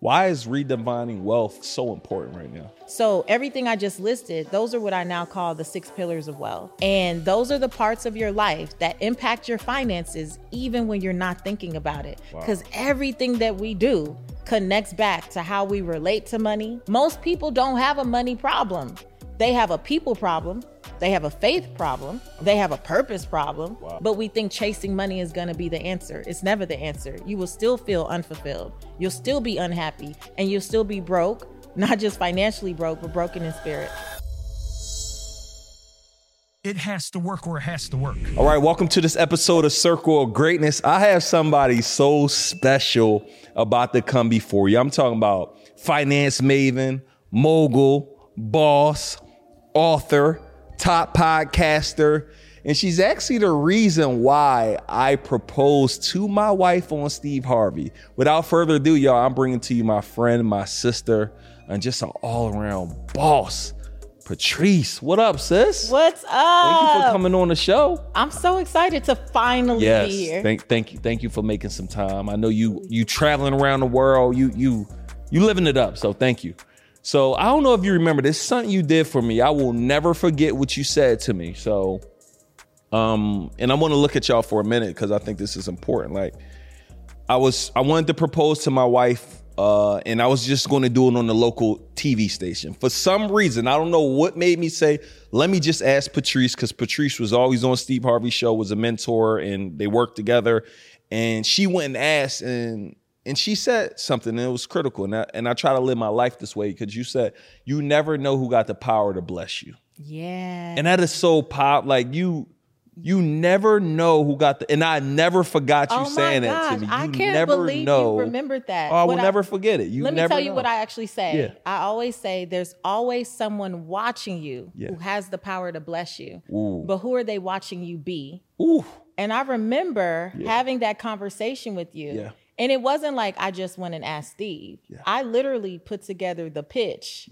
Why is redefining wealth so important right now? So everything I just listed, those are what I now call the 6 pillars of wealth. And those are the parts of your life that impact your finances, even when you're not thinking about it. Because everything that we do connects back to how we relate to money. Most people don't have a money problem. They have a people problem. They have a faith problem. They have a purpose problem. Wow. But we think chasing money is going to be the answer. It's never the answer. You will still feel unfulfilled. You'll still be unhappy and you'll still be broke, not just financially broke, but broken in spirit. It has to work or it has to work. All right, welcome to this episode of Circle of Greatness. I have somebody so special about to come before you. I'm talking about finance maven, mogul, boss, author, top podcaster, and she's actually the reason why I proposed to my wife on Steve Harvey. Without further ado, y'all, I'm bringing to you my friend, my sister, and just an all-around boss, Patrice. What up, sis? What's up? Thank you for coming on the show. I'm so excited to finally be here. Thank you for making some time. I know you traveling around the world. You living it up, so thank you. So I don't know if you remember this, something you did for me. I will never forget what you said to me. So, and I want to look at y'all for a minute because I think this is important. Like I wanted to propose to my wife and I was just going to do it on the local TV station. For some reason, I don't know what made me say, let me just ask Patrice, because Patrice was always on Steve Harvey's show, was a mentor and they worked together, and she went and asked and she said something, and it was critical. And I try to live my life this way, because you said, you never know who got the power to bless you. Yeah. And that is so pop. Like, you never know who got the... And I never forgot you saying that to me. You I can't never believe know. You remembered that. Oh, I will never forget it. You let me tell you what I actually say. Yeah. I always say there's always someone watching you who has the power to bless you. Ooh. But who are they watching you be? Ooh. And I remember having that conversation with you. Yeah. And it wasn't like I just went and asked Steve. Yeah. I literally put together the pitch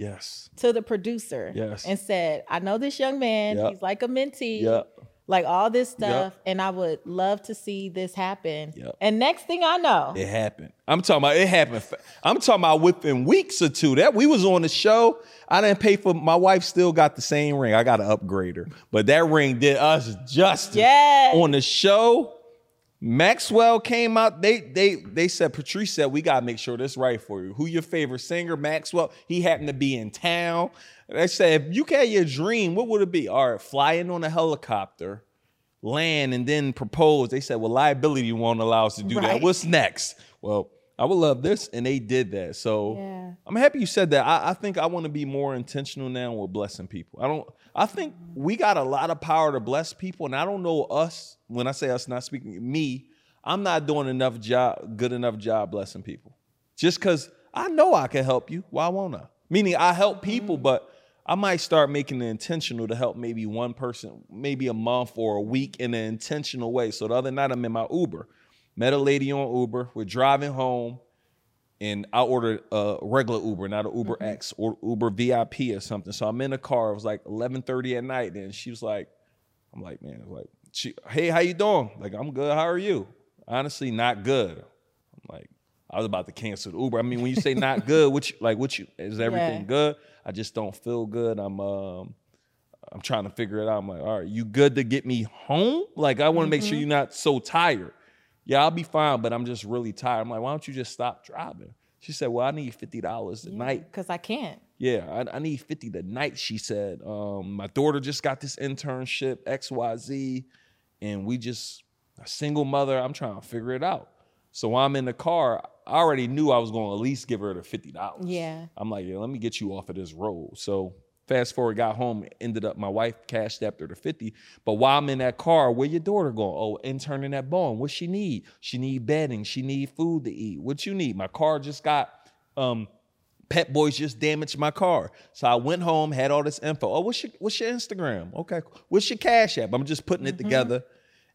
to the producer and said, I know this young man. Yep. He's like a mentee, like all this stuff. Yep. And I would love to see this happen. Yep. And next thing I know. It happened. I'm talking about it happened. I'm talking about within weeks or two. That we was on the show. I didn't pay for my wife. Still got the same ring. I got to upgrade her. But that ring did us justice on the show. Maxwell came out. They said, Patrice said, we got to make sure this right for you. Who your favorite singer? Maxwell. He happened to be in town. They said, if you had your dream, what would it be? All right, flying on a helicopter, land, and then propose. They said, well, liability won't allow us to do that. What's next? Well, I would love this. And they did that. So I'm happy you said that. I think I want to be more intentional now with blessing people. I think we got a lot of power to bless people. And I don't know us, when I say us, not speaking me, I'm not doing good enough job blessing people. Just because I know I can help you. Why won't I? Meaning I help people, but I might start making it intentional to help maybe one person, maybe a month or a week in an intentional way. So the other night I'm in my Uber. Met a lady on Uber. We're driving home, and I ordered a regular Uber, not an Uber X or Uber VIP or something. So I'm in the car. It was like 11:30 at night, and she was like, "I'm like, man, hey, how you doing? Like, I'm good. How are you? Honestly, not good. I'm like, I was about to cancel the Uber. I mean, when you say not good, what you is everything good? I just don't feel good. I'm trying to figure it out. I'm like, all right, you good to get me home? Like, I want to make sure you're not so tired." Yeah, I'll be fine, but I'm just really tired. I'm like, why don't you just stop driving? She said, well, I need $50 tonight. Because I can't. Yeah, I need $50 tonight, she said. My daughter just got this internship, XYZ, and we just, a single mother, I'm trying to figure it out. So while I'm in the car, I already knew I was going to at least give her the $50. Yeah. I'm like, yeah, let me get you off of this road. So fast forward, got home, ended up, my wife cashed after the 50. But while I'm in that car, where your daughter going? Oh, intern in that barn. What she need? She need bedding. She need food to eat. What you need? My car just got, Pet Boys just damaged my car. So I went home, had all this info. Oh, what's your Instagram? Okay. What's your Cash App? I'm just putting it together.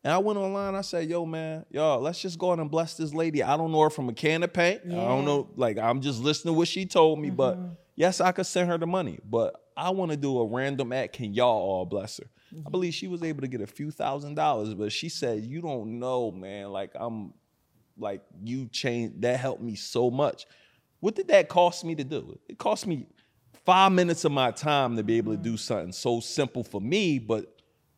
And I went online. I said, yo, man, y'all, let's just go out and bless this lady. I don't know her from a can of paint. Yeah. I don't know. Like, I'm just listening to what she told me, but yes, I could send her the money, but I want to do a random act. Can y'all all bless her? I believe she was able to get a few $1,000, but she said, you don't know, man. Like, you changed. That helped me so much. What did that cost me to do? It cost me 5 minutes of my time to be able to do something so simple for me, but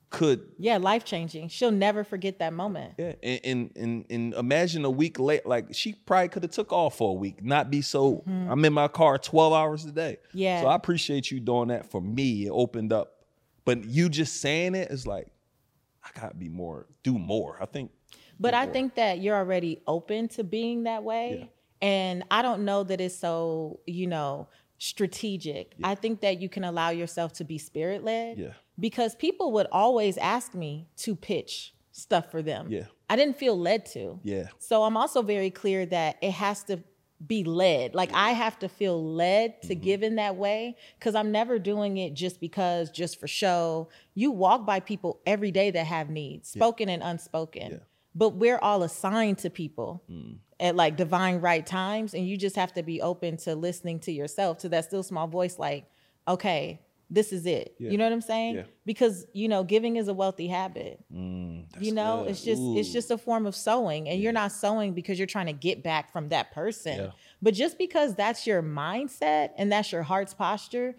could... Yeah, life-changing. She'll never forget that moment. Yeah, and imagine a week later, like she probably could have took off for a week, not be so... Mm-hmm. I'm in my car 12 hours a day. Yeah. So I appreciate you doing that for me. It opened up. But you just saying it is like, I got to be more, do more, I think. But I think that you're already open to being that way. Yeah. And I don't know that it's so, you know, strategic. Yeah. I think that you can allow yourself to be spirit-led. Yeah. Because people would always ask me to pitch stuff for them. Yeah. I didn't feel led to. Yeah. So I'm also very clear that it has to be led. Like, I have to feel led to give in that way, because I'm never doing it just because, just for show. You walk by people every day that have needs, spoken and unspoken. Yeah. But we're all assigned to people at like divine right times. And you just have to be open to listening to yourself, to that still small voice, like, okay, this is it. Yeah. You know what I'm saying? Yeah. Because, you know, giving is a wealthy habit. You know, good. It's just a form of sowing, and you're not sowing because you're trying to get back from that person. Yeah. But just because that's your mindset and that's your heart's posture,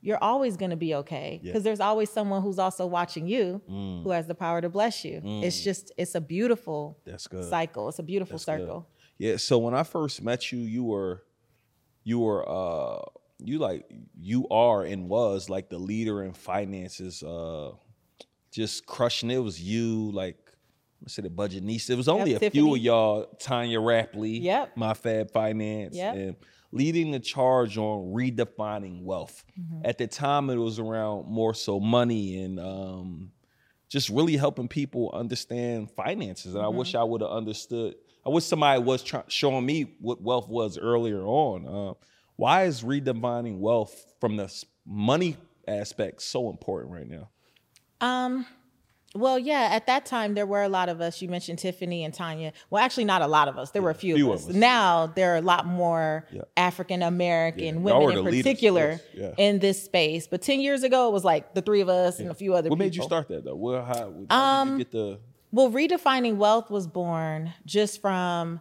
you're always going to be okay, because there's always someone who's also watching you who has the power to bless you. It's just, it's a beautiful cycle. It's a beautiful circle. Good. Yeah. So when I first met you, you are like the leader in finances, just crushing it. It was you, like, I said, the budget niece. It was only a Tiffany. Few of y'all, Tanya Rapley, My Fab Finance, and leading the charge on redefining wealth. At the time, it was around more so money and just really helping people understand finances. And I wish I would have understood. I wish somebody was showing me what wealth was earlier on. Why is redefining wealth from the money aspect so important right now? Well, yeah, at that time, there were a lot of us. You mentioned Tiffany and Tanya. Well, actually, not a lot of us. There were a few of us. Now, there are a lot more African-American women in particular in this space. But 10 years ago, it was like the three of us and a few other people. What made you start that, though? How did you get the... Well, redefining wealth was born just from...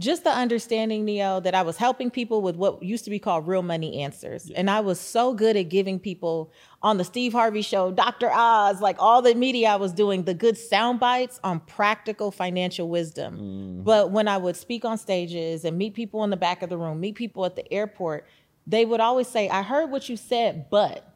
Just the understanding, Neo, that I was helping people with what used to be called real money answers. Yeah. And I was so good at giving people on the Steve Harvey show, Dr. Oz, like all the media I was doing, the good sound bites on practical financial wisdom. But when I would speak on stages and meet people in the back of the room, meet people at the airport, they would always say, I heard what you said, but.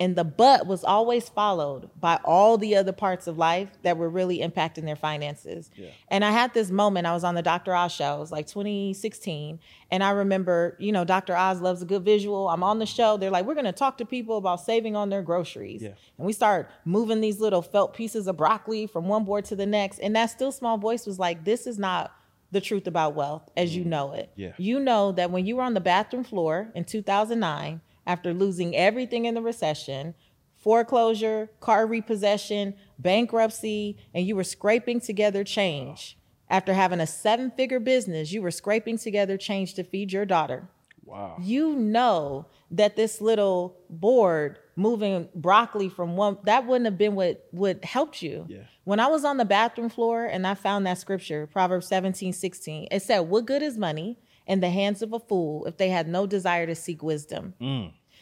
And the but was always followed by all the other parts of life that were really impacting their finances. Yeah. And I had this moment, I was on the Dr. Oz show, it was like 2016. And I remember, you know, Dr. Oz loves a good visual. I'm on the show. They're like, we're going to talk to people about saving on their groceries. Yeah. And we start moving these little felt pieces of broccoli from one board to the next. And that still small voice was like, this is not the truth about wealth as you know it. Yeah. You know that when you were on the bathroom floor in 2009, after losing everything in the recession, foreclosure, car repossession, bankruptcy, and you were scraping together change. After having a 7-figure business, you were scraping together change to feed your daughter. Wow. You know that this little board moving broccoli from one, that wouldn't have been what would help you. Yeah. When I was on the bathroom floor and I found that scripture, Proverbs 17:16, it said, what good is money in the hands of a fool if they had no desire to seek wisdom?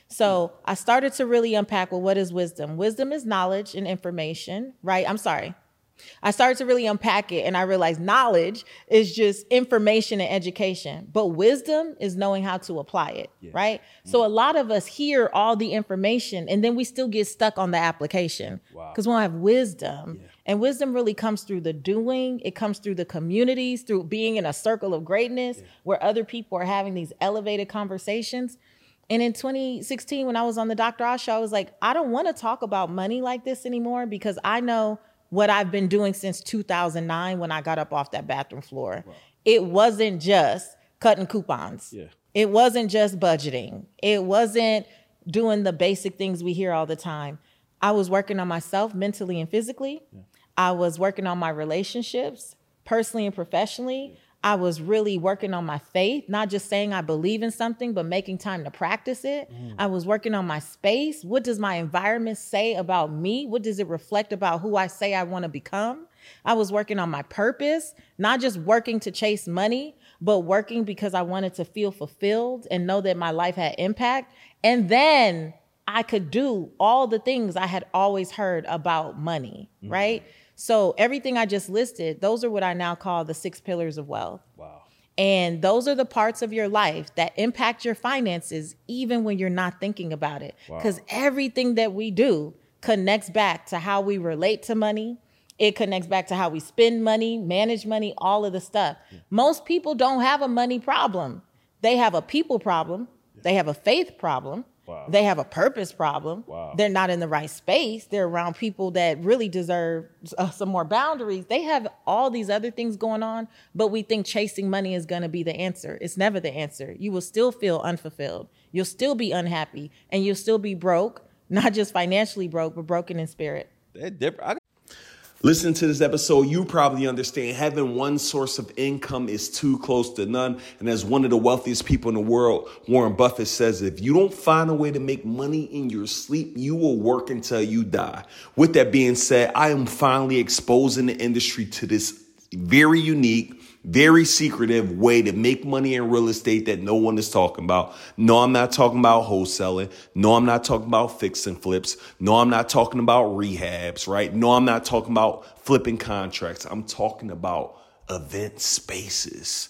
So I started to really unpack, well, what is wisdom? Wisdom is knowledge and information, right? I started to really unpack it, and I realized knowledge is just information and education, but wisdom is knowing how to apply it, right? So a lot of us hear all the information, and then we still get stuck on the application because we don't have wisdom. Yeah. And wisdom really comes through the doing. It comes through the communities, through being in a circle of greatness where other people are having these elevated conversations. And in 2016, when I was on the Dr. Oz show, I was like, I don't want to talk about money like this anymore, because I know what I've been doing since 2009 when I got up off that bathroom floor. Wow. It wasn't just cutting coupons. Yeah. It wasn't just budgeting. It wasn't doing the basic things we hear all the time. I was working on myself mentally and physically. Yeah. I was working on my relationships, personally and professionally. Yeah. I was really working on my faith, not just saying I believe in something, but making time to practice it. I was working on my space. What does my environment say about me? What does it reflect about who I say I want to become? I was working on my purpose, not just working to chase money. but working because I wanted to feel fulfilled and know that my life had impact. And then I could do all the things I had always heard about money, mm-hmm. right? So everything I just listed, those are what I now call the 6 pillars of wealth. Wow. And those are the parts of your life that impact your finances, even when you're not thinking about it. Because everything that we do connects back to how we relate to money. It connects back to how we spend money, manage money, all of the stuff. Yeah. Most people don't have a money problem. They have a people problem. Yeah. They have a faith problem. Wow. They have a purpose problem. Wow. They're not in the right space. They're around people that really deserve some more boundaries. They have all these other things going on, but we think chasing money is going to be the answer. It's never the answer. You will still feel unfulfilled. You'll still be unhappy, and you'll still be broke, not just financially broke, but broken in spirit. Listening to this episode, you probably understand having one source of income is too close to none. And as one of the wealthiest people in the world, Warren Buffett says, if you don't find a way to make money in your sleep, you will work until you die. With that being said, I am finally exposing the industry to this very unique, very secretive way to make money in real estate that no one is talking about. No, I'm not talking about wholesaling. No, I'm not talking about fix and flips. No, I'm not talking about rehabs, right? No, I'm not talking about flipping contracts. I'm talking about event spaces.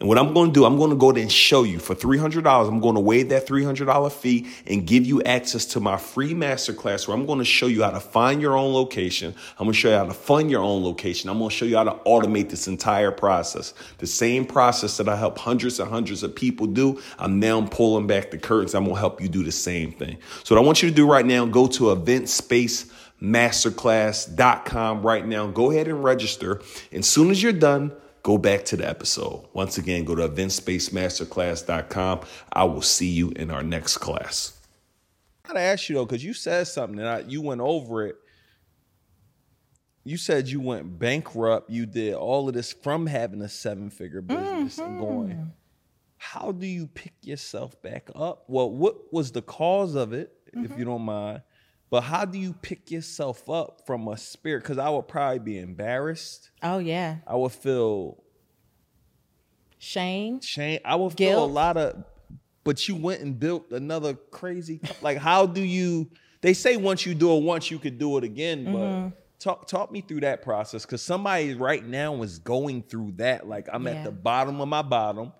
And what I'm going to do, I'm going to go ahead and show you for $300. I'm going to waive that $300 fee and give you access to my free masterclass where I'm going to show you how to find your own location. I'm going to show you how to fund your own location. I'm going to show you how to automate this entire process. The same process that I help hundreds and hundreds of people do. I'm now pulling back the curtains. I'm going to help you do the same thing. So what I want you to do right now, go to eventspace masterclass.com right now. Go ahead and register. And as soon as you're done, go back to the episode. Once again, go to eventspacemasterclass.com. I will see you in our next class. I gotta ask you though, because you said something and you went over it. You said you went bankrupt. You did all of this from having a 7-figure business mm-hmm. and going. How do you pick yourself back up? Well, what was the cause of it, mm-hmm. if you don't mind? But how do you pick yourself up from a spirit? Because I would probably be embarrassed. Oh, yeah. I would feel shame. I would guilt. Feel a lot of, but you went and built another crazy, like how do you, they say once you do it once, you could do it again. Mm-hmm. But talk me through that process. Because somebody right now is going through that. Like I'm at the bottom of my bottom.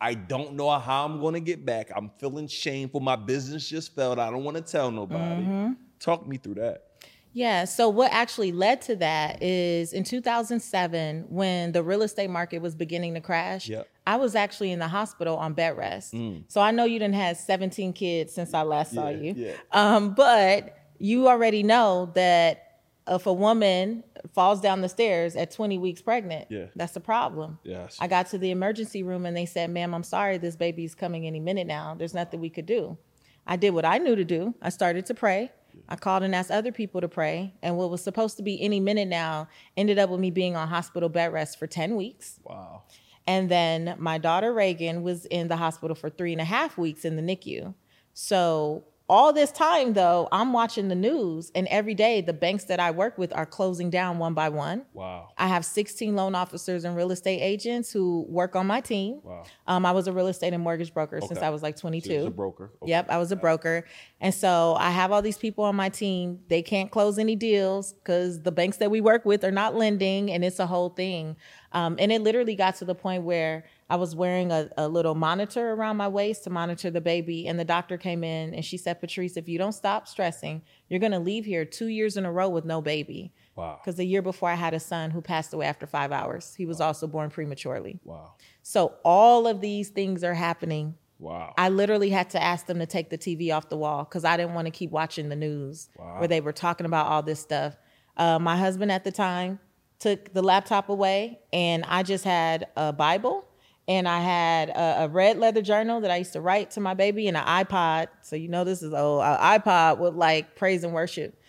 I don't know how I'm going to get back. I'm feeling shameful. My business just failed. I don't want to tell nobody. Mm-hmm. Talk me through that. Yeah. So what actually led to that is in 2007, when the real estate market was beginning to crash, I was actually in the hospital on bed rest. So I know you done had 17 kids since I last saw you. Yeah. But you already know that if a woman falls down the stairs at 20 weeks pregnant, that's a problem. Yes. I got to the emergency room and they said, ma'am, I'm sorry, this baby's coming any minute now. There's nothing we could do. I did what I knew to do. I started to pray. I called and asked other people to pray. And what was supposed to be any minute now ended up with me being on hospital bed rest for 10 weeks. Wow. And then my daughter, Reagan, was in the hospital for 3.5 weeks in the NICU. So all this time, though, I'm watching the news. And every day, the banks that I work with are closing down one by one. Wow. I have 16 loan officers and real estate agents who work on my team. Wow. I was a real estate and mortgage broker since I was like 22. So you was a broker. Okay. Yep, I was a broker. And so I have all these people on my team. They can't close any deals because the banks that we work with are not lending, and it's a whole thing. And it literally got to the point where I was wearing a little monitor around my waist to monitor the baby. And the doctor came in and she said, Patrice, if you don't stop stressing, you're going to leave here 2 years in a row with no baby. Wow. Because the year before I had a son who passed away after 5 hours. He was also born prematurely. Wow. So all of these things are happening. Wow. I literally had to ask them to take the TV off the wall because I didn't want to keep watching the news where they were talking about all this stuff. My husband at the time took the laptop away and I just had a Bible. And I had a red leather journal that I used to write to my baby and an iPod. So, you know, this is old. An iPod with like praise and worship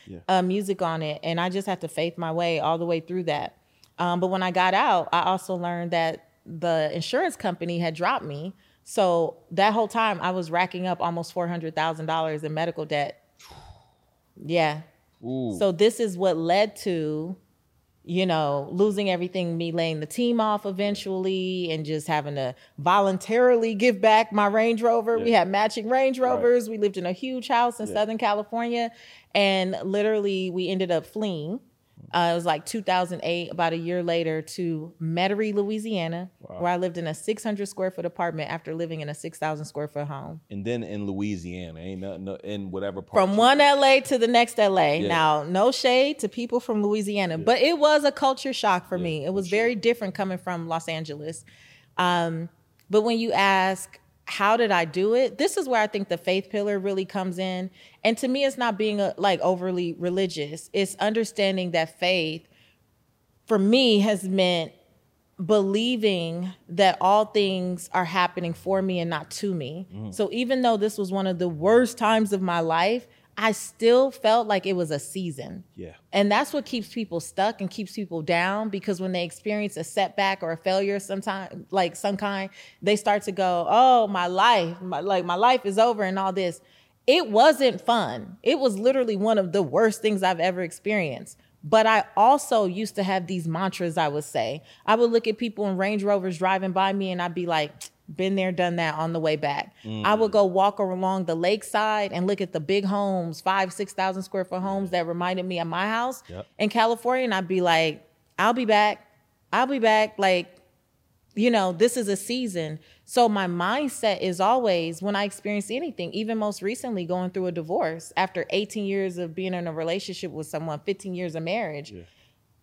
music on it. And I just had to faith my way all the way through that. But when I got out, I also learned that the insurance company had dropped me. So that whole time I was racking up almost $400,000 in medical debt. Yeah. Ooh. So this is what led to you know, losing everything, me laying the team off eventually and just having to voluntarily give back my Range Rover. Yeah. We had matching Range Rovers. Right. We lived in a huge house in Southern California, and literally we ended up fleeing. It was like 2008, about a year later, to Metairie, Louisiana, where I lived in a 600 square foot apartment after living in a 6,000 square foot home. And then in Louisiana, ain't nothing in whatever part. From one LA to the next LA. Yeah. Now, no shade to people from Louisiana, but it was a culture shock for me. It was very different coming from Los Angeles. But when you ask, how did I do it? This is where I think the faith pillar really comes in. And to me, it's not being like overly religious. It's understanding that faith, for me, has meant believing that all things are happening for me and not to me. Mm. So even though this was one of the worst times of my life, I still felt like it was a season. Yeah. And that's what keeps people stuck and keeps people down, because when they experience a setback or a failure sometime, like some kind, they start to go, oh, my life is over and all this. It wasn't fun. It was literally one of the worst things I've ever experienced. But I also used to have these mantras I would say. I would look at people in Range Rovers driving by me and I'd be like, been there, done that on the way back. Mm. I would go walk along the lakeside and look at the big homes, 5,000-6,000 square foot homes that reminded me of my house in California. And I'd be like, I'll be back. Like, you know, this is a season. So my mindset is always, when I experience anything, even most recently going through a divorce after 18 years of being in a relationship with someone, 15 years of marriage,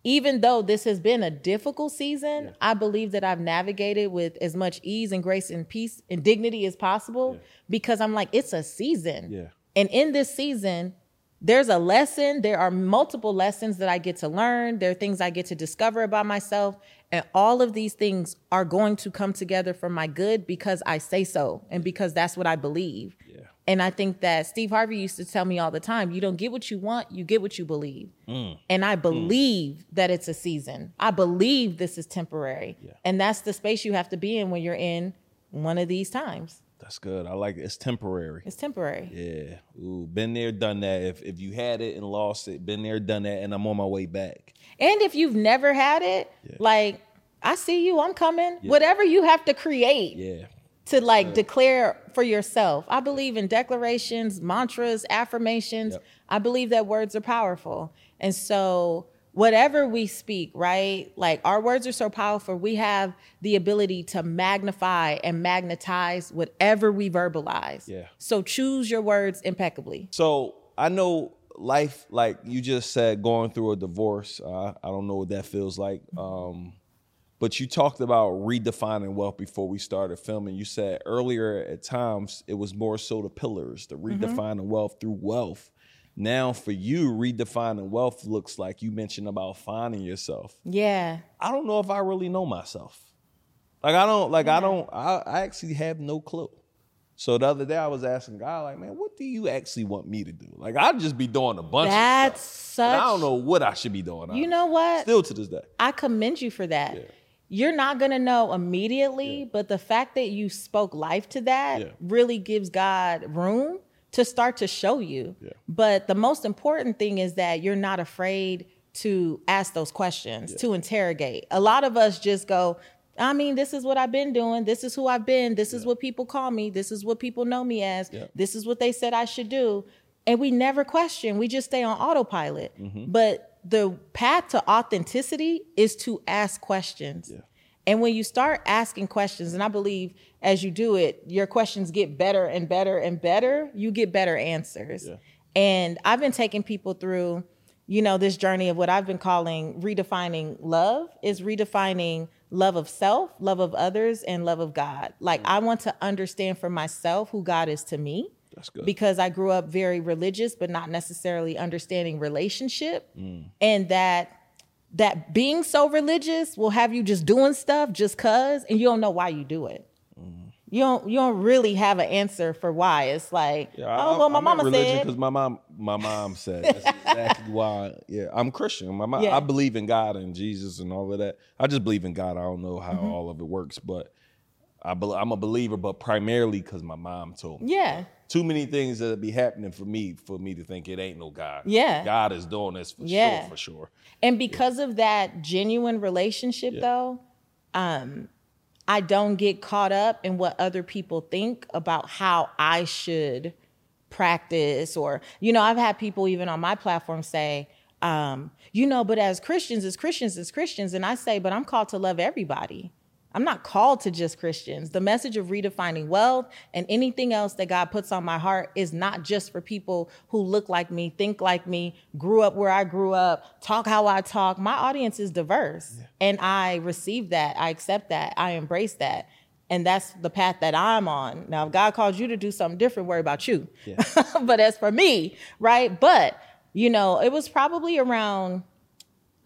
even though this has been a difficult season, I believe that I've navigated with as much ease and grace and peace and dignity as possible, because I'm like, it's a season. Yeah. And in this season, there's a lesson. There are multiple lessons that I get to learn. There are things I get to discover about myself. And all of these things are going to come together for my good because I say so and because that's what I believe. Yeah. And I think that Steve Harvey used to tell me all the time, you don't get what you want, you get what you believe. Mm. And I believe that it's a season. I believe this is temporary. Yeah. And that's the space you have to be in when you're in one of these times. That's good. I like it. It's temporary. It's temporary. Yeah. Ooh, been there, done that. If you had it and lost it, been there, done that, and I'm on my way back. And if you've never had it, like, I see you, I'm coming. Yeah. Whatever you have to create. Yeah. To like declare for yourself. I believe in declarations, mantras, affirmations. Yep. I believe that words are powerful. And so whatever we speak, right? Like our words are so powerful. We have the ability to magnify and magnetize whatever we verbalize. Yeah. So choose your words impeccably. So I know life, like you just said, going through a divorce. I don't know what that feels like. But you talked about redefining wealth before we started filming. You said earlier at times it was more so the pillars, the redefining wealth through wealth. Now for you, redefining wealth looks like you mentioned about finding yourself. Yeah. I don't know if I really know myself. I actually have no clue. So the other day I was asking God, like, man, what do you actually want me to do? Like, I'd just be doing a bunch of stuff. I don't know what I should be doing. You know what? Still to this day. I commend you for that. Yeah. You're not going to know immediately, but the fact that you spoke life to that really gives God room to start to show you. Yeah. But the most important thing is that you're not afraid to ask those questions, to interrogate. A lot of us just go, I mean, this is what I've been doing. This is who I've been. This is what people call me. This is what people know me as. Yeah. This is what they said I should do. And we never question. We just stay on autopilot. Mm-hmm. But the path to authenticity is to ask questions. Yeah. And when you start asking questions, and I believe as you do it, your questions get better and better and better, you get better answers. Yeah. And I've been taking people through, you know, this journey of what I've been calling redefining love is redefining love of self, love of others, and love of God. Like I want to understand for myself who God is to me. That's good. Because I grew up very religious, but not necessarily understanding relationship. Mm. And that being so religious will have you just doing stuff just cause, and you don't know why you do it. Mm. You don't really have an answer for why. It's like, my mom said. That's exactly why. Yeah, I'm Christian. I believe in God and Jesus and all of that. I just believe in God. I don't know how all of it works, but I'm a believer, but primarily because my mom told me. Yeah. Too many things that be happening for me to think it ain't no God. Yeah. God is doing this for sure. And because of that genuine relationship, though, I don't get caught up in what other people think about how I should practice. Or, you know, I've had people even on my platform say, you know, but as Christians. And I say, but I'm called to love everybody. I'm not called to just Christians. The message of redefining wealth and anything else that God puts on my heart is not just for people who look like me, think like me, grew up where I grew up, talk how I talk. My audience is diverse. Yeah. And I receive that. I accept that. I embrace that. And that's the path that I'm on. Now, if God calls you to do something different, worry about you. Yeah. But as for me, right? But, you know, it was probably around...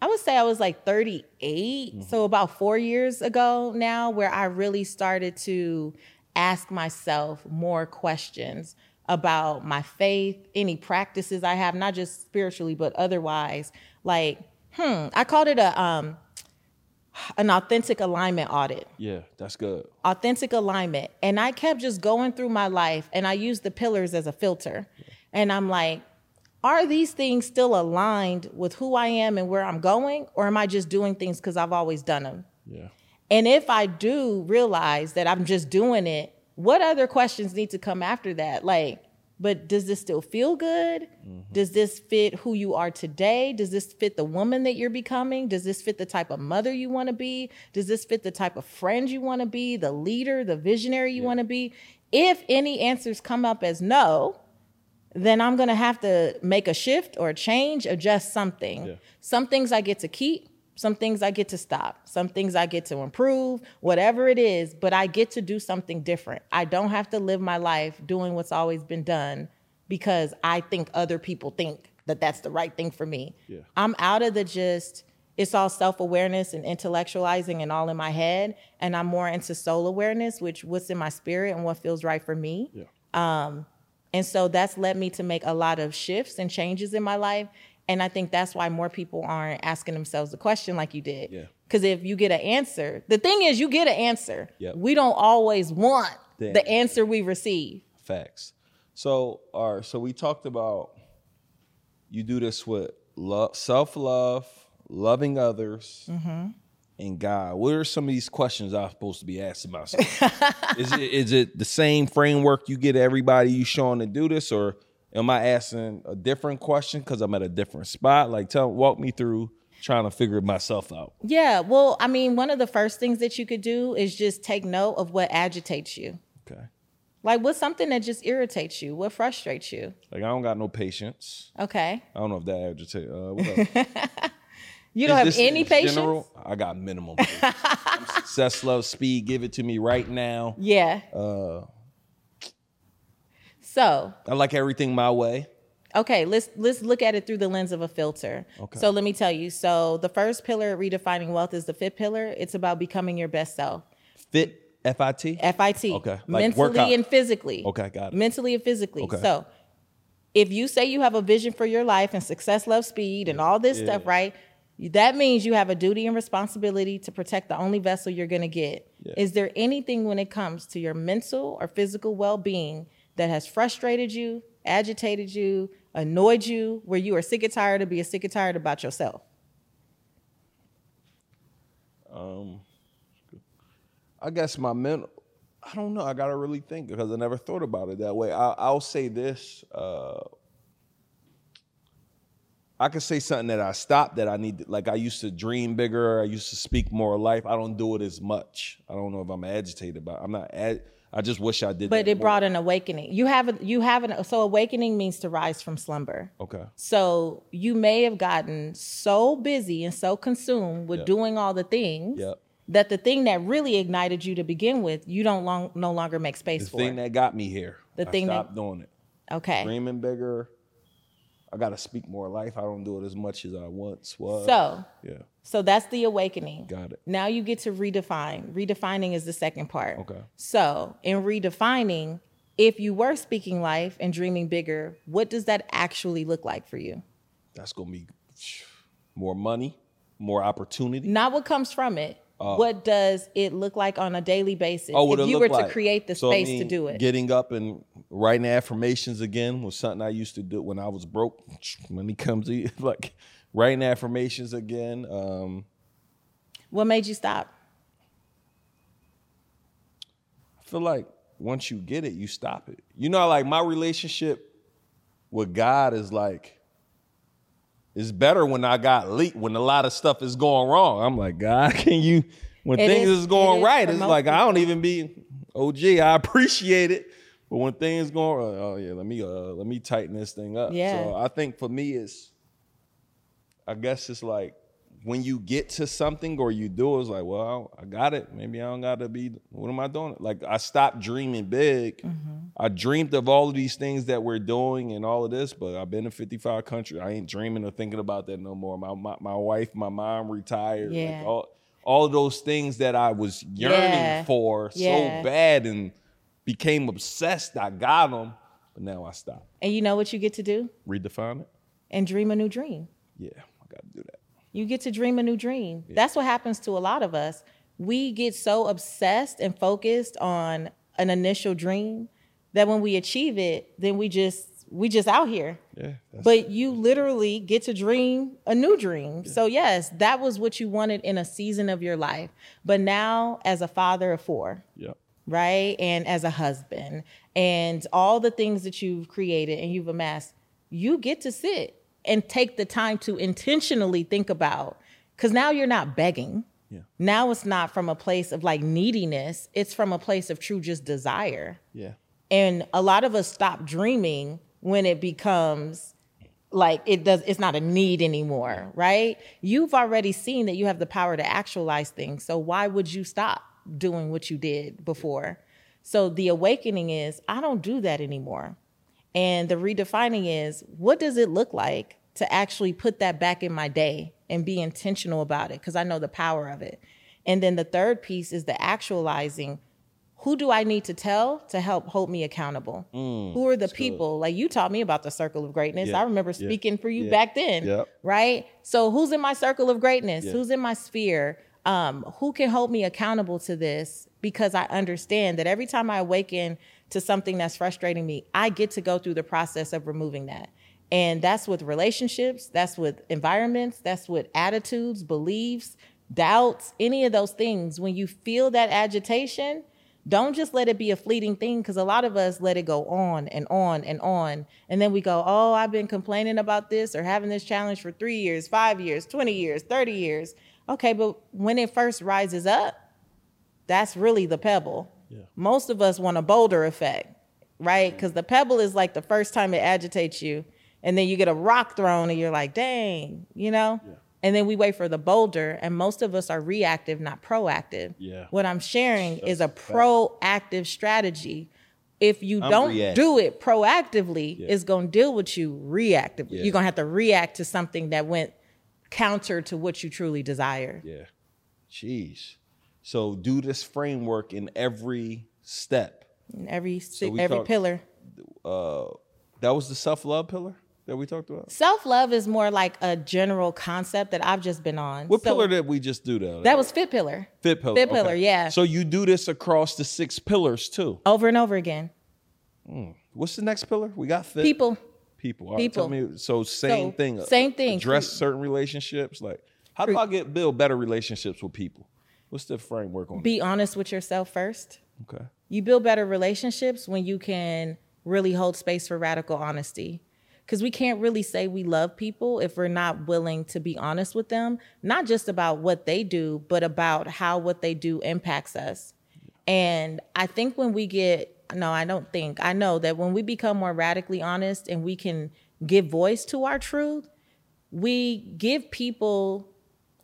I would say I was like 38, so about 4 years ago now, where I really started to ask myself more questions about my faith, any practices I have, not just spiritually, but otherwise. Like, I called it an authentic alignment audit. Yeah, that's good. Authentic alignment. And I kept just going through my life, and I used the pillars as a filter. Yeah. And I'm like, are these things still aligned with who I am and where I'm going? Or am I just doing things because I've always done them? Yeah. And if I do realize that I'm just doing it, what other questions need to come after that? Like, but does this still feel good? Mm-hmm. Does this fit who you are today? Does this fit the woman that you're becoming? Does this fit the type of mother you want to be? Does this fit the type of friend you want to be? The leader, the visionary you want to be? If any answers come up as no, then I'm going to have to make a shift or a change, adjust something. Yeah. Some things I get to keep, some things I get to stop, some things I get to improve, whatever it is, but I get to do something different. I don't have to live my life doing what's always been done because I think other people think that that's the right thing for me. Yeah. I'm out of the just, it's all self-awareness and intellectualizing and all in my head, and I'm more into soul awareness, which what's in my spirit and what feels right for me. Yeah. And so that's led me to make a lot of shifts and changes in my life. And I think that's why more people aren't asking themselves the question like you did. Yeah. Because if you get an answer, the thing is you get an answer. Yep. We don't always want the answer we receive. Facts. So we talked about you do this with love, self-love, loving others, and God. What are some of these questions I'm supposed to be asking myself? Is it the same framework you get everybody you showing to do this, or am I asking a different question because I'm at a different spot? Like, walk me through trying to figure myself out. Yeah, well, I mean, one of the first things that you could do is just take note of what agitates you. Okay. Like, what's something that just irritates you? What frustrates you? Like, I don't got no patience. Okay. I don't know if that agitates. What else? You don't have any patience? General, I got minimum patience. Success, love, speed, give it to me right now. Yeah. So. I like everything my way. Okay, let's look at it through the lens of a filter. Okay. So let me tell you. So the first pillar, redefining wealth, is the fit pillar. It's about becoming your best self. Fit, F-I-T? F-I-T. Okay. Like mentally and physically. Okay, got it. Mentally and physically. Okay. So if you say you have a vision for your life and success, love, speed, and all this stuff, right? That means you have a duty and responsibility to protect the only vessel you're going to get. Yeah. Is there anything when it comes to your mental or physical well-being that has frustrated you, agitated you, annoyed you, where you are sick and tired of being sick and tired about yourself? I guess my mental, I don't know. I got to really think because I never thought about it that way. I'll say this, I could say something that I stopped that I need to, like I used to dream bigger. I used to speak more life. I don't do it as much. I don't know if I'm agitated, but I'm not. I just wish I did. But it brought an awakening. So awakening means to rise from slumber. Okay. So you may have gotten so busy and so consumed with doing all the things that the thing that really ignited you to begin with, you don't no longer make space for. The thing that got me here. I stopped doing it. Okay. Dreaming bigger. I got to speak more life. I don't do it as much as I once was. So that's the awakening. Got it. Now you get to redefine. Redefining is the second part. Okay. So in redefining, if you were speaking life and dreaming bigger, what does that actually look like for you? That's going to be more money, more opportunity. Not what comes from it. What does it look like on a daily basis if you were to create the space to do it? Getting up and writing affirmations again was something I used to do when I was broke. Money comes to you, like writing affirmations again. What made you stop? I feel like once you get it, you stop it. You know, like my relationship with God is like, it's better when I got leaked, when a lot of stuff is going wrong. I'm like, God, can you, when things is going right, it's like, I don't even be, oh, gee, I appreciate it. But when things going, oh, yeah, let me tighten this thing up. Yeah. So I think for me, it's like when you get to something or you do, it's like, well, I got it. Maybe I don't got to be, what am I doing? Like I stopped dreaming big. Mm-hmm. I dreamt of all of these things that we're doing and all of this, but I've been in 55 countries. I ain't dreaming or thinking about that no more. My wife, my mom retired. Yeah. Like all of those things that I was yearning for so bad and became obsessed. I got them, but now I stopped. And you know what you get to do? Redefine it. And dream a new dream. Yeah, I got to do that. You get to dream a new dream. Yeah. That's what happens to a lot of us. We get so obsessed and focused on an initial dream that when we achieve it, then we just out here. Yeah. But you literally get to dream a new dream. Yeah. So yes, that was what you wanted in a season of your life. But now as a father of four, right? And as a husband and all the things that you've created and you've amassed, you get to sit and take the time to intentionally think about, because now you're not begging. Yeah. Now it's not from a place of like neediness. It's from a place of true just desire. Yeah. And a lot of us stop dreaming when it becomes like it's not a need anymore, right? You've already seen that you have the power to actualize things. So why would you stop doing what you did before? So the awakening is, I don't do that anymore. And the redefining is, what does it look like to actually put that back in my day and be intentional about it? Because I know the power of it. And then the third piece is the actualizing. Who do I need to tell to help hold me accountable? Who are the people? Good. Like you taught me about the circle of greatness. Yeah. I remember speaking for you back then, right? So who's in my circle of greatness? Yeah. Who's in my sphere? Who can hold me accountable to this? Because I understand that every time I awaken to something that's frustrating me, I get to go through the process of removing that. And that's with relationships, that's with environments, that's with attitudes, beliefs, doubts, any of those things. When you feel that agitation, don't just let it be a fleeting thing, because a lot of us let it go on and on and on. And then we go, oh, I've been complaining about this or having this challenge for 3 years, 5 years, 20 years, 30 years. Okay, but when it first rises up, that's really the pebble. Yeah. Most of us want a boulder effect, right? Because the pebble is like the first time it agitates you. And then you get a rock thrown and you're like, dang, you know? Yeah. And then we wait for the boulder, and most of us are reactive, not proactive. Yeah. What I'm sharing is a proactive strategy. If you don't do it proactively, it's going to deal with you reactively. Yeah. You're going to have to react to something that went counter to what you truly desire. Yeah. Jeez. So do this framework in every step. In every pillar. That was the self-love pillar? That we talked about? Self-love is more like a general concept that I've just been on. What pillar did we just do though? That was Fit Pillar. Fit Pillar, yeah. So you do this across the 6 pillars too? Over and over again. What's the next pillar? We got Fit. People. People. Right, tell me, same thing. Same thing. Address certain relationships. Like, how do I build better relationships with people? What's the framework on that? Be honest with yourself first. Okay. You build better relationships when you can really hold space for radical honesty. Because we can't really say we love people if we're not willing to be honest with them, not just about what they do, but about how what they do impacts us. And I think when we I know that when we become more radically honest and we can give voice to our truth, we give people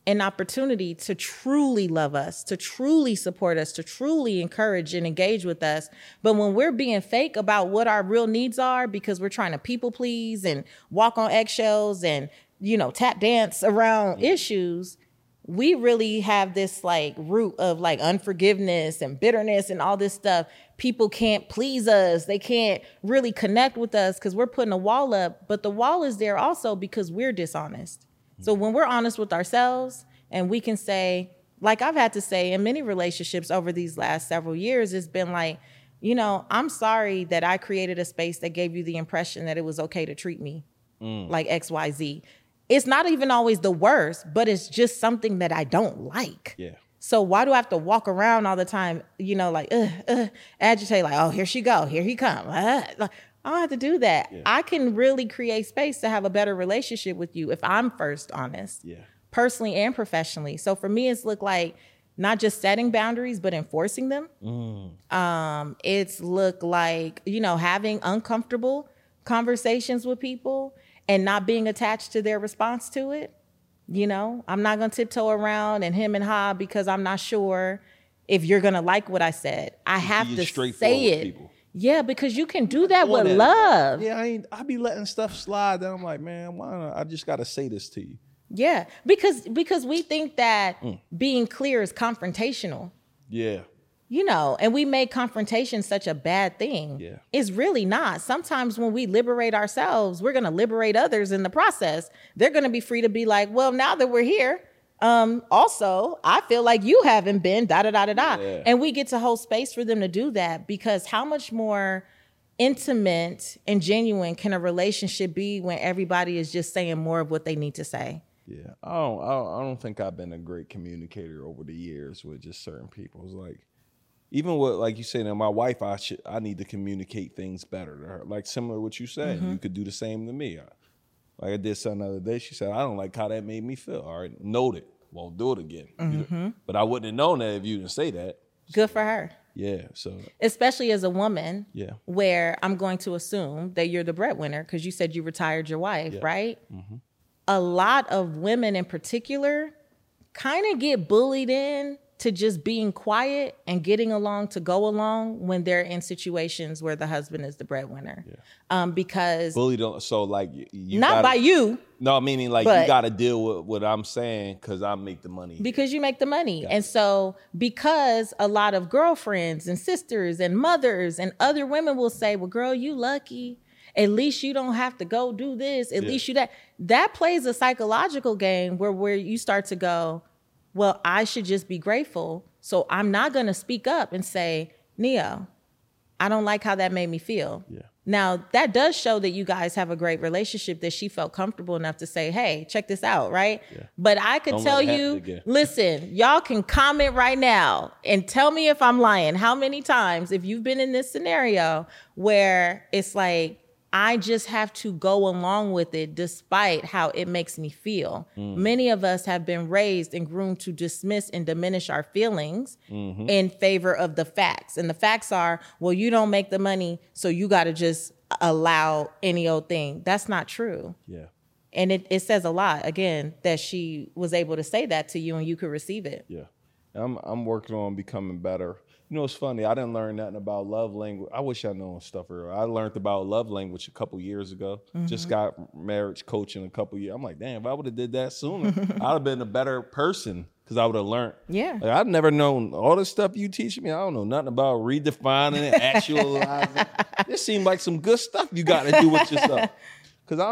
an opportunity to truly love us, to truly support us, to truly encourage and engage with us. But when we're being fake about what our real needs are, because we're trying to people please and walk on eggshells and, you know, tap dance around issues, we really have this like root of like unforgiveness and bitterness and all this stuff. People can't please us. They can't really connect with us because we're putting a wall up, but the wall is there also because we're dishonest. So when we're honest with ourselves and we can say, like I've had to say in many relationships over these last several years, it's been like, you know, I'm sorry that I created a space that gave you the impression that it was okay to treat me like X, Y, Z. It's not even always the worst, but it's just something that I don't like. Yeah. So why do I have to walk around all the time, you know, like, agitate, like, oh, here she go, here he come. Like, I don't have to do that. Yeah. I can really create space to have a better relationship with you if I'm first honest, personally and professionally. So for me, it's looked like not just setting boundaries, but enforcing them. It's looked like, you know, having uncomfortable conversations with people and not being attached to their response to it. You know, I'm not going to tiptoe around and hem and haw because I'm not sure if you're going to like what I said. I have to say it. People. Yeah, because you can do that with that. Love. Yeah, I be letting stuff slide that I'm like, man, why not? I just got to say this to you. Yeah, because we think that being clear is confrontational. Yeah. You know, and we make confrontation such a bad thing. Yeah. It's really not. Sometimes when we liberate ourselves, we're going to liberate others in the process. They're going to be free to be like, well, now that we're here, also, I feel like you haven't been, da-da-da-da-da. Yeah. And we get to hold space for them to do that, because how much more intimate and genuine can a relationship be when everybody is just saying more of what they need to say? Yeah. I don't think I've been a great communicator over the years with just certain people. It's like, even with, like you said, now my wife, I need to communicate things better to her. Like, similar to what you said, you could do the same to me. Like, I did something the other day. She said, I don't like how that made me feel. All right, note it. Won't do it again. But I wouldn't have known that if you didn't say that. Good for her. Yeah. So, especially as a woman, where I'm going to assume that you're the breadwinner because you said you retired your wife, right? A lot of women in particular kind of get bullied in to just being quiet and getting along to go along when they're in situations where the husband is the breadwinner. Yeah. Because bullied, so like you not gotta, by you. No, meaning like you got to deal with what I'm saying because I make the money. Because you make the money. Got and it. So because a lot of girlfriends and sisters and mothers and other women will say, well, girl, you lucky. At least you don't have to go do this. At least you that. That plays a psychological game where you start to go, well, I should just be grateful. So I'm not going to speak up and say, Neo, I don't like how that made me feel. Yeah. Now, that does show that you guys have a great relationship, that she felt comfortable enough to say, hey, check this out, right? Yeah. But I could tell you, listen, y'all can comment right now and tell me if I'm lying. How many times, if you've been in this scenario where it's like, I just have to go along with it despite how it makes me feel. Many of us have been raised and groomed to dismiss and diminish our feelings in favor of the facts. And the facts are, well, you don't make the money, so you got to just allow any old thing. That's not true. Yeah. And it says a lot, again, that she was able to say that to you and you could receive it. Yeah. I'm working on becoming better. You know, it's funny. I didn't learn nothing about love language. I wish I known stuff earlier. I learned about love language a couple years ago. Just got marriage coaching a couple years. I'm like, damn, if I would have did that sooner, I'd have been a better person because I would have learned. Yeah. Like, I've never known all the stuff you teach me. I don't know nothing about redefining it, actualizing. This seemed like some good stuff you got to do with yourself. Because I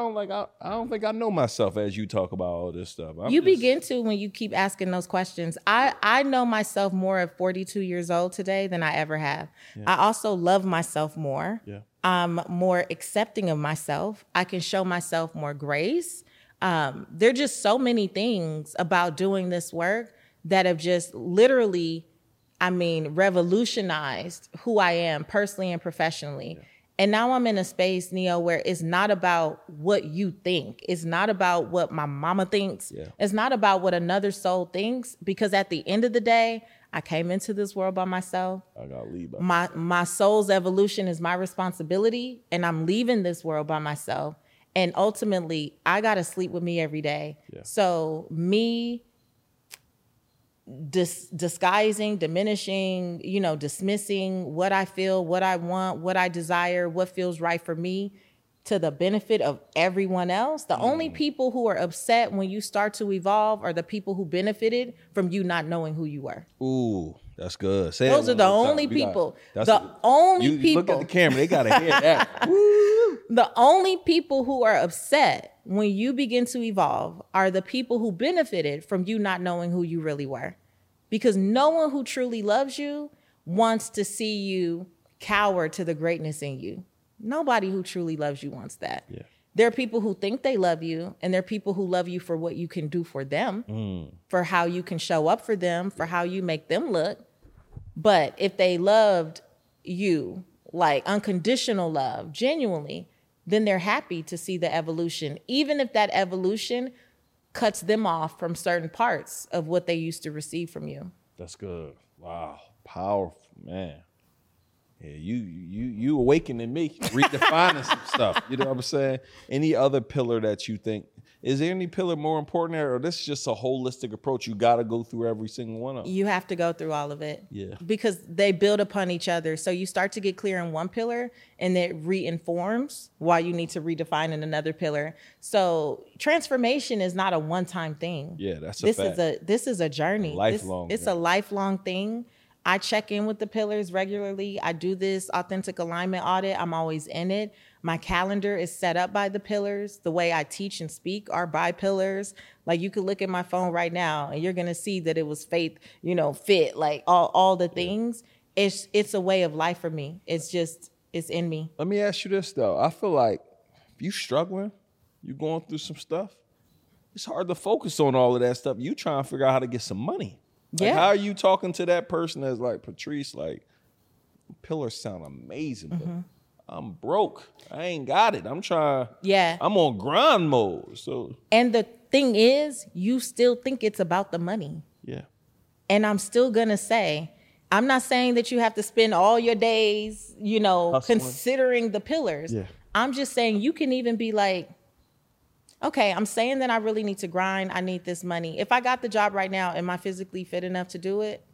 don't think I know myself as you talk about all this stuff. Begin to when you keep asking those questions. I know myself more at 42 years old today than I ever have. Yeah. I also love myself more. Yeah. I'm more accepting of myself. I can show myself more grace. There are just so many things about doing this work that have just literally, revolutionized who I am personally and professionally. Yeah. And now I'm in a space, Neo, where it's not about what you think. It's not about what my mama thinks. Yeah. It's not about what another soul thinks. Because at the end of the day, I came into this world by myself. I got to leave by myself. My soul's evolution is my responsibility. And I'm leaving this world by myself. And ultimately, I got to sleep with me every day. Yeah. So me disguising, diminishing, dismissing what I feel, what I want, what I desire, what feels right for me to the benefit of everyone else. The only people who are upset when you start to evolve are the people who benefited from you not knowing who you were. Ooh, that's good. Say those are the only people. People. Look at the camera. They got to hear that. Woo. The only people who are upset when you begin to evolve are the people who benefited from you not knowing who you really were. because no one who truly loves you wants to see you cower to the greatness in you. Nobody who truly loves you wants that. Yeah. There are people who think they love you, and there are people who love you for what you can do for them, for how you can show up for them, for how you make them look. But if they loved you, like unconditional love, genuinely, then they're happy to see the evolution, even if that evolution cuts them off from certain parts of what they used to receive from you. That's good. Wow. Powerful, man. Yeah, you awakening me, redefining some stuff. You know what I'm saying? Any other pillar that you think, is there any pillar more important there, or this is just a holistic approach? You got to go through every single one of them. You have to go through all of it. Yeah. Because they build upon each other. So you start to get clear in one pillar and it reinforms why you need to redefine in another pillar. So transformation is not a one-time thing. Yeah, that's a fact. This is a journey. A lifelong. It's a lifelong thing. I check in with the pillars regularly. I do this authentic alignment audit. I'm always in it. My calendar is set up by the pillars. The way I teach and speak are by pillars. Like you could look at my phone right now and you're going to see that it was faith, fit, like all the things. It's a way of life for me. It's just, it's in me. Let me ask you this though. I feel like if you struggling, you going through some stuff, it's hard to focus on all of that stuff. You trying to figure out how to get some money. Like, yeah. How are you talking to that person that's like, Patrice, pillars sound amazing, but I'm broke. I ain't got it. I'm trying. Yeah. I'm on grind mode. So. And the thing is, you still think it's about the money. Yeah. And I'm still going to say, I'm not saying that you have to spend all your days, hustling, considering the pillars. Yeah. I'm just saying you can even be like, okay, I'm saying that I really need to grind. I need this money. If I got the job right now, am I physically fit enough to do it?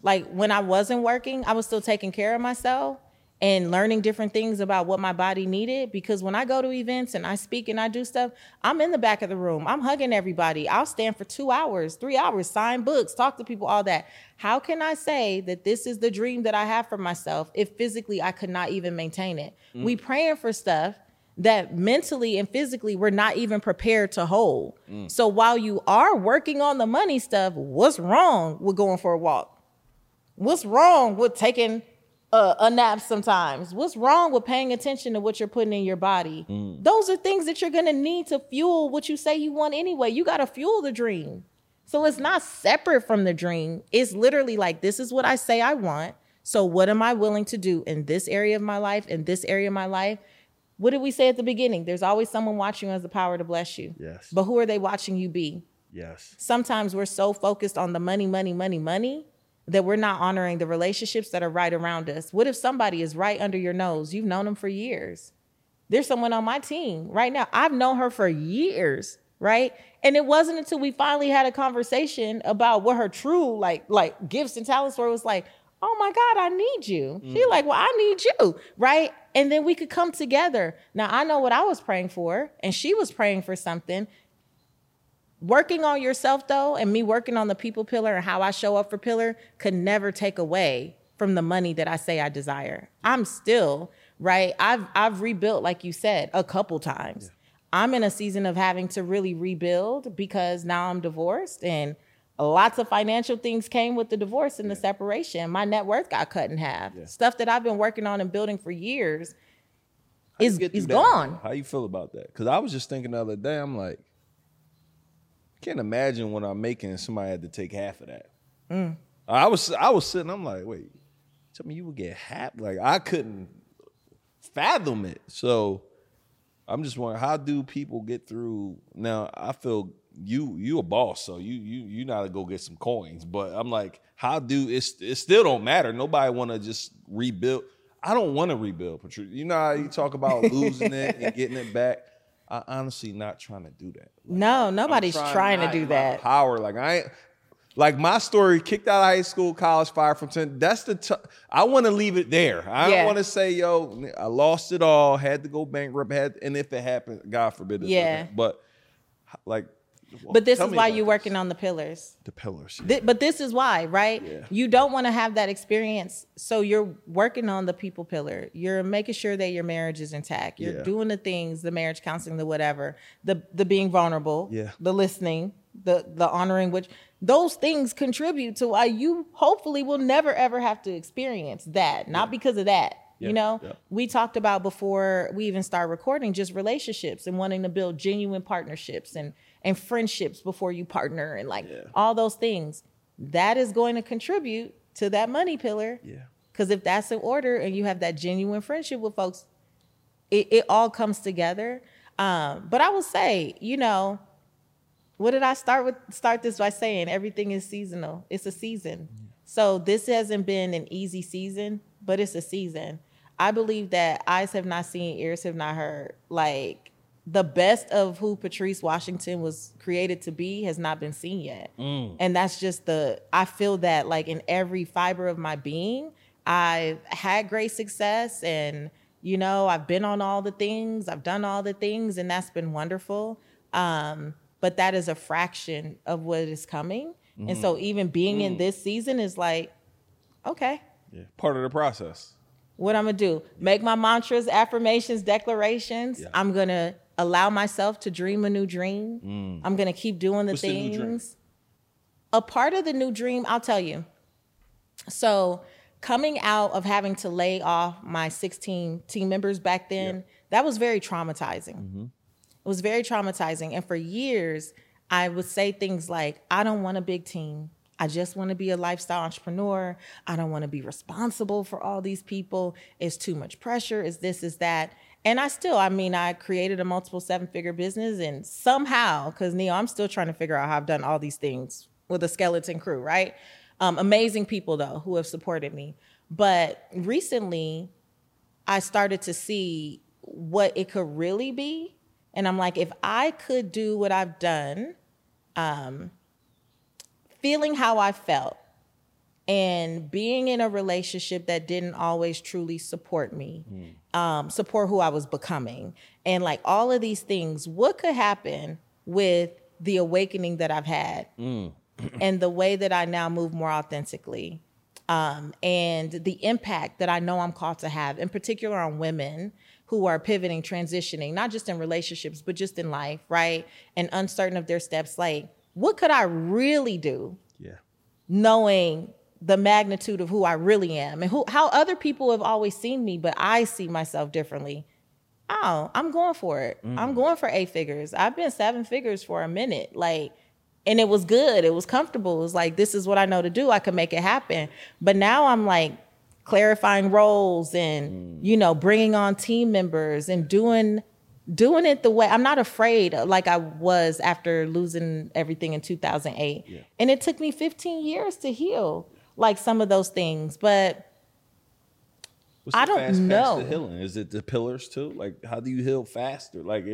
Like when I wasn't working, I was still taking care of myself and learning different things about what my body needed. Because when I go to events and I speak and I do stuff, I'm in the back of the room. I'm hugging everybody. I'll stand for 2 hours, 3 hours, sign books, talk to people, all that. How can I say that this is the dream that I have for myself if physically I could not even maintain it? We praying for stuff that mentally and physically we're not even prepared to hold. So while you are working on the money stuff, what's wrong with going for a walk? What's wrong with taking a nap sometimes? What's wrong with paying attention to what you're putting in your body? Those are things that you're going to need to fuel what you say you want anyway. You got to fuel the dream. So it's not separate from the dream. It's literally like, this is what I say I want. So what am I willing to do in this area of my life, in this area of my life? What did we say at the beginning? There's always someone watching who has the power to bless you. Yes. But who are they watching you be? Yes. Sometimes we're so focused on the money that we're not honoring the relationships that are right around us. What if somebody is right under your nose? You've known them for years. There's someone on my team right now. I've known her for years, right? And it wasn't until we finally had a conversation about what her true like gifts and talents were. It was like, oh my God, I need you. She's like, well, I need you, right? And then we could come together. Now, I know what I was praying for, and she was praying for something. Working on yourself, though, and me working on the people pillar and how I show up for pillar could never take away from the money that I say I desire. I'm still, right? I've rebuilt, like you said, a couple times. Yeah. I'm in a season of having to really rebuild because now I'm divorced and lots of financial things came with the divorce and the separation. My net worth got cut in half. Yeah. Stuff that I've been working on and building for years is gone. How you feel about that? Because I was just thinking the other day, I'm like, can't imagine what I'm making and somebody had to take half of that. I was sitting, I'm like, wait, tell me you would get half? Like, I couldn't fathom it. So I'm just wondering, how do people get through? Now, I feel you a boss, so you gotta go get some coins. But I'm like, how do it still don't matter. Nobody wanna just rebuild. I don't wanna rebuild, Patrice. You know how you talk about losing it and getting it back? I honestly not trying to do that. Like, no, nobody's trying to do that. Power. Like I ain't, like my story, kicked out of high school, college, fired from 10. That's I wanna leave it there. I don't wanna say, yo, I lost it all, had to go bankrupt, and if it happened, God forbid it. Yeah. But like, well, but this is why you're working on the pillars. The pillars. Yeah. But this is why, right? Yeah. You don't want to have that experience. So you're working on the people pillar. You're making sure that your marriage is intact. You're doing the things, the marriage counseling, the whatever, the being vulnerable, the listening, the honoring, which those things contribute to why you hopefully will never, ever have to experience that. Not because of that. Yeah, you know, we talked about before we even start recording, just relationships and wanting to build genuine partnerships and friendships before you partner and like all those things. That is going to contribute to that money pillar. Yeah. Because if that's in order and you have that genuine friendship with folks, it all comes together. But I will say, you know, what did I start this by saying? Everything is seasonal. It's a season. Mm-hmm. So this hasn't been an easy season, but it's a season. I believe that eyes have not seen, ears have not heard. Like, the best of who Patrice Washington was created to be has not been seen yet. Mm. And that's just I feel that like in every fiber of my being, I've had great success and, you know, I've been on all the things, I've done all the things, and that's been wonderful. But that is a fraction of what is coming. Mm. And so even being in this season is like, okay. Yeah. Part of the process. What I'm going to do, make my mantras, affirmations, declarations. Yeah. I'm going to allow myself to dream a new dream. Mm. I'm going to keep doing the things. The new dream? A part of the new dream, I'll tell you. So coming out of having to lay off my 16 team members back then, that was very traumatizing. Mm-hmm. It was very traumatizing. And for years, I would say things like, I don't want a big team. I just want to be a lifestyle entrepreneur. I don't want to be responsible for all these people. It's too much pressure. It's this, is that. And I created a multiple seven-figure business, and somehow, because Neo, I'm still trying to figure out how I've done all these things with a skeleton crew, right? Amazing people, though, who have supported me. But recently, I started to see what it could really be. And I'm like, if I could do what I've done, feeling how I felt and being in a relationship that didn't always truly support me, support who I was becoming, and like all of these things, what could happen with the awakening that I've had and the way that I now move more authentically, and the impact that I know I'm called to have, in particular on women who are pivoting, transitioning, not just in relationships, but just in life, right? And uncertain of their steps, like, what could I really do? Yeah. Knowing the magnitude of who I really am and how other people have always seen me, but I see myself differently. Oh, I'm going for it. I'm going for 8 figures. I've been 7 figures for a minute. Like, and it was good. It was comfortable. It was like, this is what I know to do. I can make it happen. But now I'm like clarifying roles and, you know, bringing on team members and doing it the way I'm not afraid, like I was after losing everything in 2008. Yeah. And it took me 15 years to heal like some of those things, but I don't know. What's the fast path to healing? Is it the pillars too? Like, how do you heal faster? Like,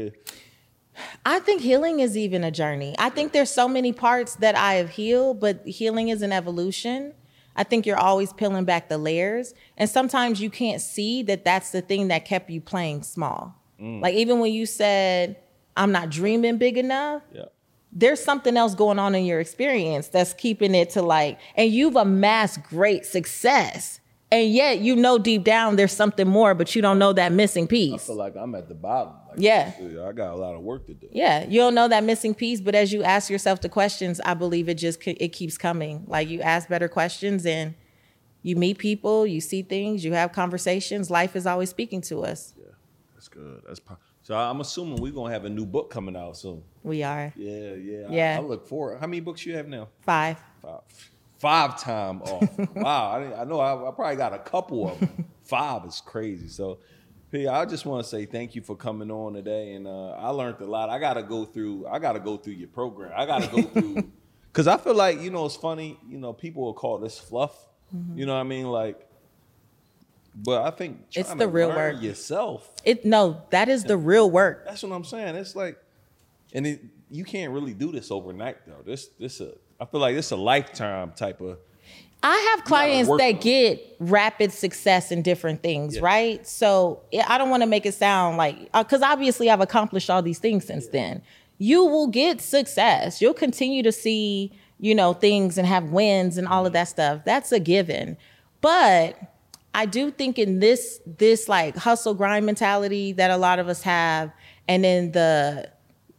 I think healing is even a journey. I think there's so many parts that I have healed, but healing is an evolution. I think you're always peeling back the layers, and sometimes you can't see that that's the thing that kept you playing small. Like, even when you said, I'm not dreaming big enough, there's something else going on in your experience that's keeping it to like, and you've amassed great success. And yet, you know, deep down, there's something more, but you don't know that missing piece. I feel like I'm at the bottom. Like, I got a lot of work to do. Yeah. You don't know that missing piece. But as you ask yourself the questions, I believe it keeps coming. Like, you ask better questions and you meet people, you see things, you have conversations. Life is always speaking to us. Yeah. That's good. So I'm assuming we're going to have a new book coming out soon. We are. Yeah. I look forward. How many books you have now? 5. 5-time off. Wow. I know I probably got a couple of them. 5 is crazy. So, P, I just want to say thank you for coming on today. And I learned a lot. I got to go through your program. Because I feel like, you know, it's funny, you know, people will call this fluff. Mm-hmm. You know what I mean? Like, but I think it's the real work yourself. That is the real work. That's what I'm saying. It's like, and you can't really do this overnight though. I feel like this a lifetime type of. I have clients that get rapid success in different things, right? So I don't want to make it sound like, because obviously I've accomplished all these things since then. You will get success. You'll continue to see, you know, things and have wins and all of that stuff. That's a given, but I do think in this like hustle grind mentality that a lot of us have, and in the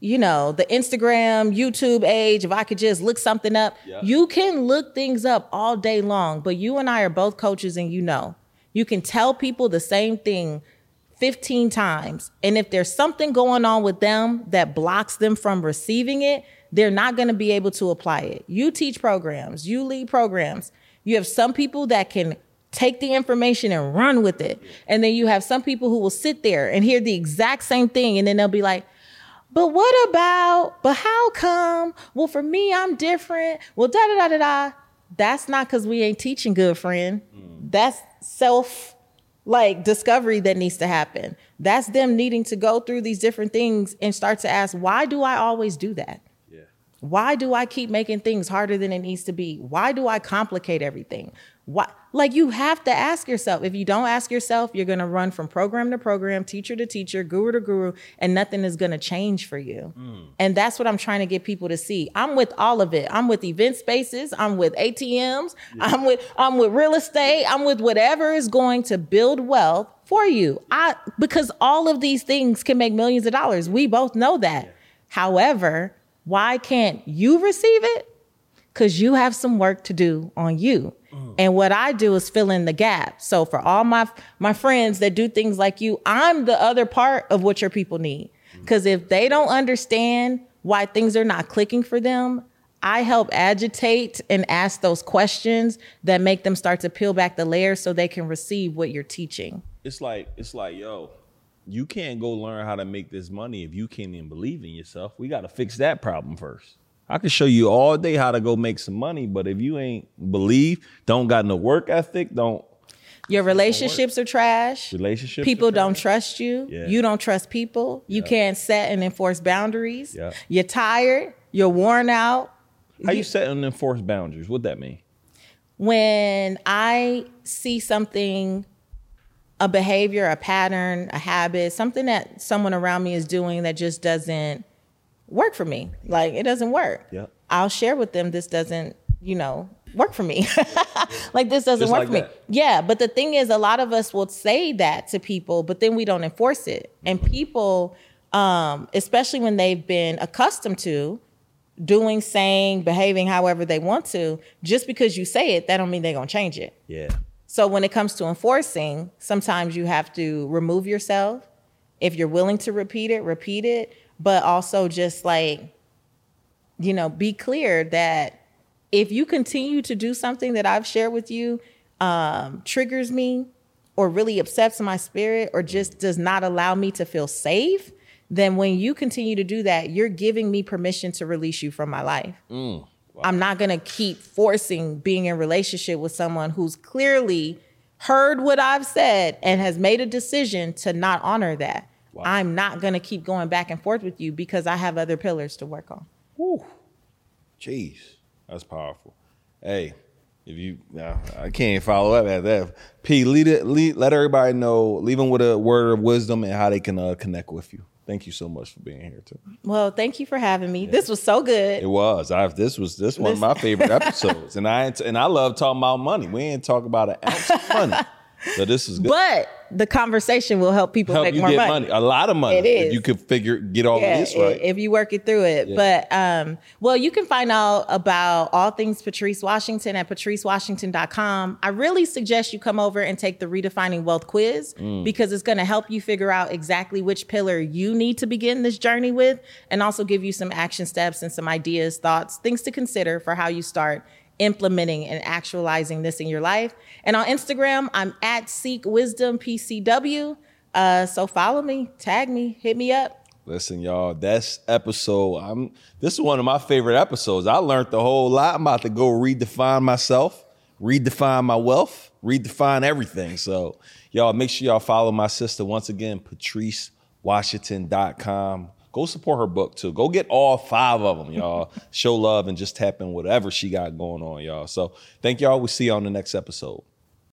you know, the Instagram, YouTube age, if I could just look something up. Yeah. You can look things up all day long, but you and I are both coaches, and you know, you can tell people the same thing 15 times. And if there's something going on with them that blocks them from receiving it, they're not going to be able to apply it. You teach programs, you lead programs. You have some people that can take the information and run with it. And then you have some people who will sit there and hear the exact same thing. And then they'll be like, but what about, but how come? Well, for me, I'm different. Well, da-da-da-da-da. That's not because we ain't teaching good, friend. That's self-discovery that needs to happen. That's them needing to go through these different things and start to ask, why do I always do that? Yeah. Why do I keep making things harder than it needs to be? Why do I complicate everything? Why? Like, you have to ask yourself. If you don't ask yourself, you're going to run from program to program, teacher to teacher, guru to guru, and nothing is going to change for you. And that's what I'm trying to get people to see. I'm with all of it. I'm with event spaces. I'm with ATMs. Yeah. I'm with real estate. I'm with whatever is going to build wealth for you. Because all of these things can make millions of dollars. We both know that. Yeah. However, why can't you receive it? Because you have some work to do on you. And what I do is fill in the gap. So for all my friends that do things like you, I'm the other part of what your people need. Because if they don't understand why things are not clicking for them, I help agitate and ask those questions that make them start to peel back the layers so they can receive what you're teaching. It's like, yo, you can't go learn how to make this money if you can't even believe in yourself. We got to fix that problem first. I can show you all day how to go make some money, but if you ain't believe, don't got no work ethic, don't. Your relationships are trash. People don't trust you. Yeah. You don't trust people. You can't set and enforce boundaries. Yeah. You're tired. You're worn out. How you set and enforce boundaries? What'd that mean? When I see something, a behavior, a pattern, a habit, something that someone around me is doing that just doesn't work for me. Like, it doesn't work. Yeah. I'll share with them, this doesn't, work for me. Like, this doesn't work for me. Yeah. But the thing is, a lot of us will say that to people, but then we don't enforce it. And people, especially when they've been accustomed to doing, saying, behaving however they want to, just because you say it, that don't mean they're going to change it. Yeah. So when it comes to enforcing, sometimes you have to remove yourself. If you're willing to repeat it. But also just be clear that if you continue to do something that I've shared with you, triggers me or really upsets my spirit or just does not allow me to feel safe, then when you continue to do that, you're giving me permission to release you from my life. Wow. I'm not going to keep forcing being in relationship with someone who's clearly heard what I've said and has made a decision to not honor that. Wow. I'm not going to keep going back and forth with you because I have other pillars to work on. Woo. Jeez, that's powerful. Hey, I can't follow up at that. P, let everybody know, leave them with a word of wisdom and how they can connect with you. Thank you so much for being here too. Well, thank you for having me. Yeah. This was so good. It was. This was one of my favorite episodes, and I love talking about money. We ain't talk about an ounce of money. So this is good. But the conversation will help people make more money. A lot of money. It is. If you could get all of this right. If you work it through it. Yeah. But, you can find out about all things Patrice Washington at patricewashington.com. I really suggest you come over and take the Redefining Wealth quiz because it's going to help you figure out exactly which pillar you need to begin this journey with, and also give you some action steps and some ideas, thoughts, things to consider for how you start implementing and actualizing this in your life. And on Instagram, I'm at Seek Wisdom PCW. So follow me, tag me, hit me up. Listen, y'all, that's episode. This is one of my favorite episodes. I learned a whole lot. I'm about to go redefine myself, redefine my wealth, redefine everything. So y'all, make sure y'all follow my sister once again, patricewashington.com. Go support her book, too. Go get all 5 of them, y'all. Show love and just tap in whatever she got going on, y'all. So thank y'all. We'll see you on the next episode.